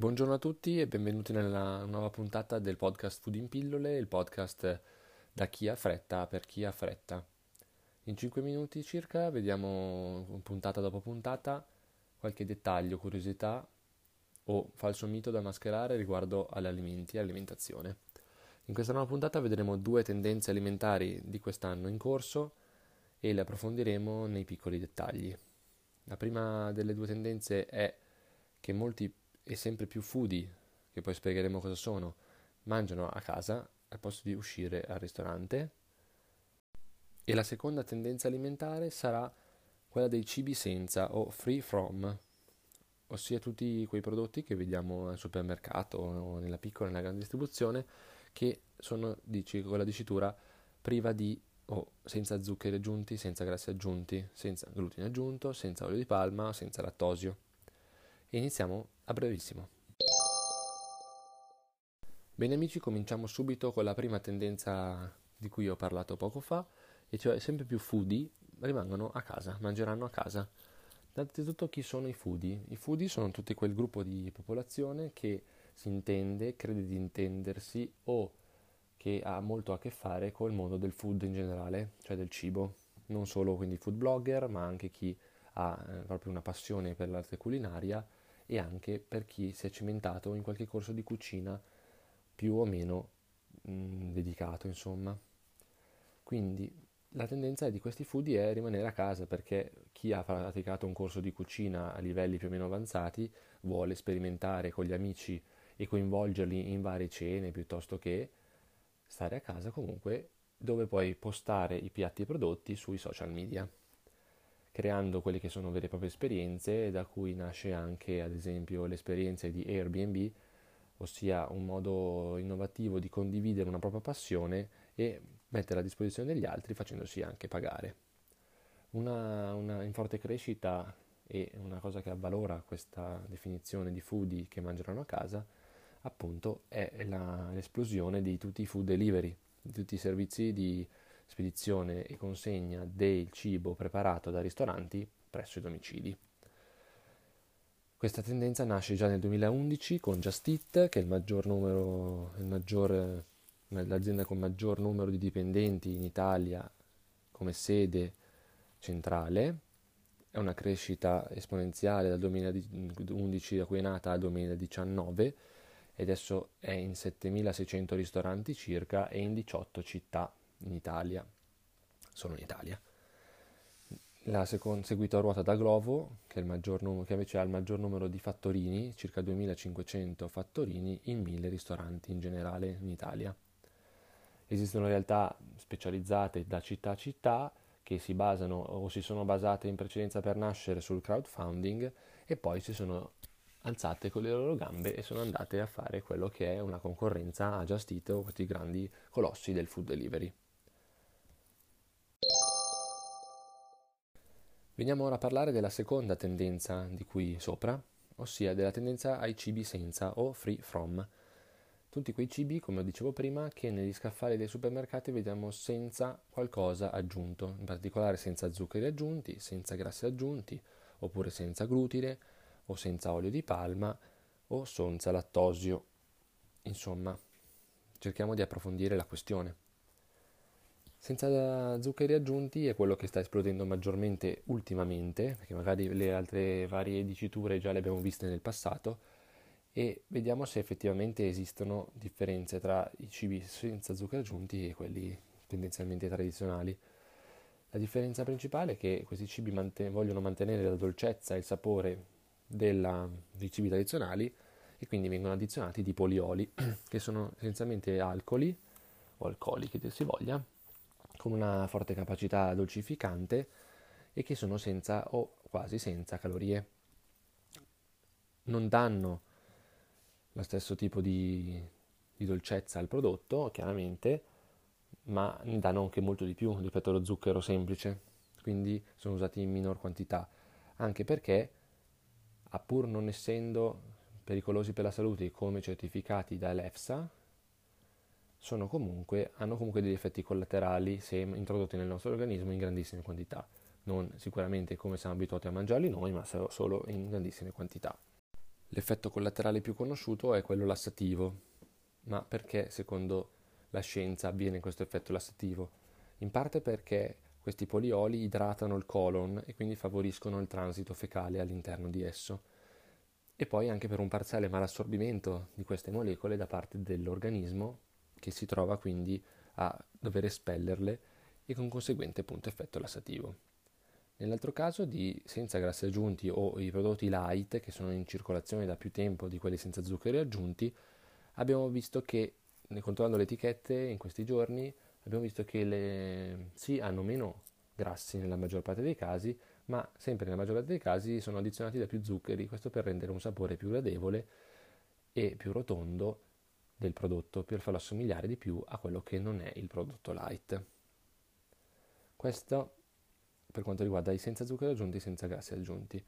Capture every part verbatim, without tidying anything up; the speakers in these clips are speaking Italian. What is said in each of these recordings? Buongiorno a tutti e benvenuti nella nuova puntata del podcast Food in Pillole, il podcast da chi ha fretta per chi ha fretta. In cinque minuti circa vediamo puntata dopo puntata qualche dettaglio, curiosità o falso mito da mascherare riguardo agli alimenti e alimentazione. In questa nuova puntata vedremo due tendenze alimentari di quest'anno in corso e le approfondiremo nei piccoli dettagli. La prima delle due tendenze è che molti e sempre più foodie, che poi spiegheremo cosa sono, mangiano a casa al posto di uscire al ristorante. E la seconda tendenza alimentare sarà quella dei cibi senza o free from, ossia tutti quei prodotti che vediamo al supermercato o nella piccola e nella grande distribuzione che sono dici, con la dicitura priva di o oh, senza zuccheri aggiunti, senza grassi aggiunti, senza glutine aggiunto, senza olio di palma, senza lattosio. E iniziamo a brevissimo. Bene amici, cominciamo subito con la prima tendenza di cui ho parlato poco fa, e cioè sempre più foodie rimangono a casa, mangeranno a casa. Innanzitutto chi sono i foodie? I foodie sono tutti quel gruppo di popolazione che si intende, crede di intendersi o che ha molto a che fare col mondo del food in generale, cioè del cibo. Non solo quindi food blogger, ma anche chi ha eh, proprio una passione per l'arte culinaria, e anche per chi si è cimentato in qualche corso di cucina più o meno mh, dedicato, insomma. Quindi la tendenza di questi foodie è rimanere a casa, perché chi ha praticato un corso di cucina a livelli più o meno avanzati vuole sperimentare con gli amici e coinvolgerli in varie cene, piuttosto che stare a casa comunque, dove puoi postare i piatti e i prodotti sui social media, creando quelle che sono vere e proprie esperienze, da cui nasce anche ad esempio l'esperienza di Airbnb, ossia un modo innovativo di condividere una propria passione e metterla a disposizione degli altri facendosi anche pagare. Una, una in forte crescita, e una cosa che avvalora questa definizione di foodie che mangeranno a casa appunto è la, l'esplosione di tutti i food delivery, di tutti i servizi di spedizione e consegna del cibo preparato da ristoranti presso i domicili. Questa tendenza nasce già nel duemilaundici con Just Eat, che è il maggior numero, il maggior, l'azienda con maggior numero di dipendenti in Italia come sede centrale. È una crescita esponenziale dal duemilaundici, da cui è nata, al duemiladiciannove, e adesso è in settemilaseicento ristoranti circa e in diciotto città in Italia, solo in Italia. La seconda, seguito a ruota da Glovo, che, è il maggior numero, che invece ha il maggior numero di fattorini, circa duemilacinquecento fattorini in mille ristoranti in generale in Italia. Esistono realtà specializzate da città a città che si basano o si sono basate in precedenza per nascere sul crowdfunding, e poi si sono alzate con le loro gambe e sono andate a fare quello che è una concorrenza a Just Eat o questi grandi colossi del food delivery. Veniamo ora a parlare della seconda tendenza di qui sopra, ossia della tendenza ai cibi senza o free from. Tutti quei cibi, come dicevo prima, che negli scaffali dei supermercati vediamo senza qualcosa aggiunto, in particolare senza zuccheri aggiunti, senza grassi aggiunti, oppure senza glutine, o senza olio di palma, o senza lattosio. Insomma, cerchiamo di approfondire la questione. Senza zuccheri aggiunti è quello che sta esplodendo maggiormente ultimamente, perché magari le altre varie diciture già le abbiamo viste nel passato, e vediamo se effettivamente esistono differenze tra i cibi senza zuccheri aggiunti e quelli tendenzialmente tradizionali. La differenza principale è che questi cibi manten- vogliono mantenere la dolcezza e il sapore della, dei cibi tradizionali, e quindi vengono addizionati di polioli, che sono essenzialmente alcoli, o alcoli che dir si voglia, con una forte capacità dolcificante, e che sono senza o quasi senza calorie. Non danno lo stesso tipo di, di dolcezza al prodotto, chiaramente, ma ne danno anche molto di più rispetto allo zucchero semplice, quindi sono usati in minor quantità, anche perché, a pur non essendo pericolosi per la salute come certificati dall'EFSA, sono comunque, hanno comunque degli effetti collaterali se introdotti nel nostro organismo in grandissime quantità, non sicuramente come siamo abituati a mangiarli noi, ma solo in grandissime quantità. L'effetto collaterale più conosciuto è quello lassativo. Ma perché, secondo la scienza, avviene questo effetto lassativo? In parte perché questi polioli idratano il colon e quindi favoriscono il transito fecale all'interno di esso, e poi anche per un parziale malassorbimento di queste molecole da parte dell'organismo, che si trova quindi a dover espellerle, e con conseguente appunto effetto lassativo. Nell'altro caso, di senza grassi aggiunti o i prodotti light, che sono in circolazione da più tempo di quelli senza zuccheri aggiunti, abbiamo visto che, controllando le etichette in questi giorni, abbiamo visto che le... sì, hanno meno grassi nella maggior parte dei casi, ma sempre nella maggior parte dei casi sono addizionati da più zuccheri, questo per rendere un sapore più gradevole e più rotondo del prodotto, per farlo assomigliare di più a quello che non è il prodotto light. Questo per quanto riguarda i senza zuccheri aggiunti e senza grassi aggiunti.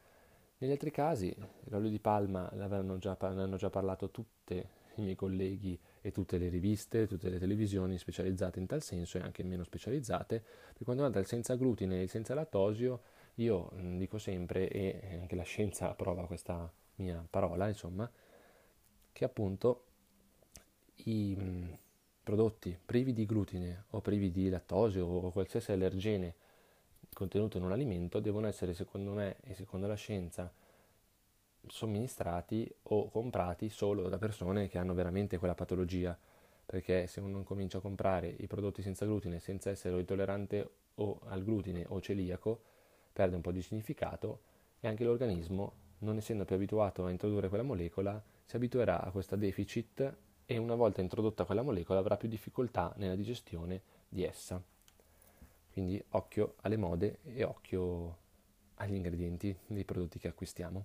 Negli altri casi, l'olio di palma l'avranno già, ne hanno già parlato tutte i miei colleghi e tutte le riviste, tutte le televisioni specializzate in tal senso, e anche meno specializzate. Per quanto riguarda il senza glutine e il senza lattosio, io dico sempre, e anche la scienza approva questa mia parola, insomma, che appunto i mh, prodotti privi di glutine o privi di lattosio o qualsiasi allergene contenuto in un alimento devono essere, secondo me e secondo la scienza, somministrati o comprati solo da persone che hanno veramente quella patologia, perché se uno comincia a comprare i prodotti senza glutine senza essere o intollerante o al glutine o celiaco, perde un po' di significato, e anche l'organismo, non essendo più abituato a introdurre quella molecola, si abituerà a questo deficit, e una volta introdotta quella molecola avrà più difficoltà nella digestione di essa. Quindi occhio alle mode e occhio agli ingredienti dei prodotti che acquistiamo.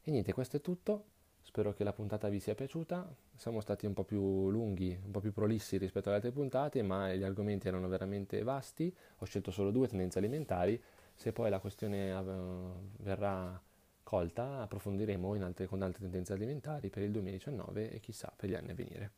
E niente, questo è tutto, spero che la puntata vi sia piaciuta. Siamo stati un po' più lunghi, un po' più prolissi rispetto alle altre puntate, ma gli argomenti erano veramente vasti. Ho scelto solo due tendenze alimentari, se poi la questione uh, verrà colta approfondiremo in altre, con altre tendenze alimentari per il duemiladiciannove e chissà per gli anni a venire.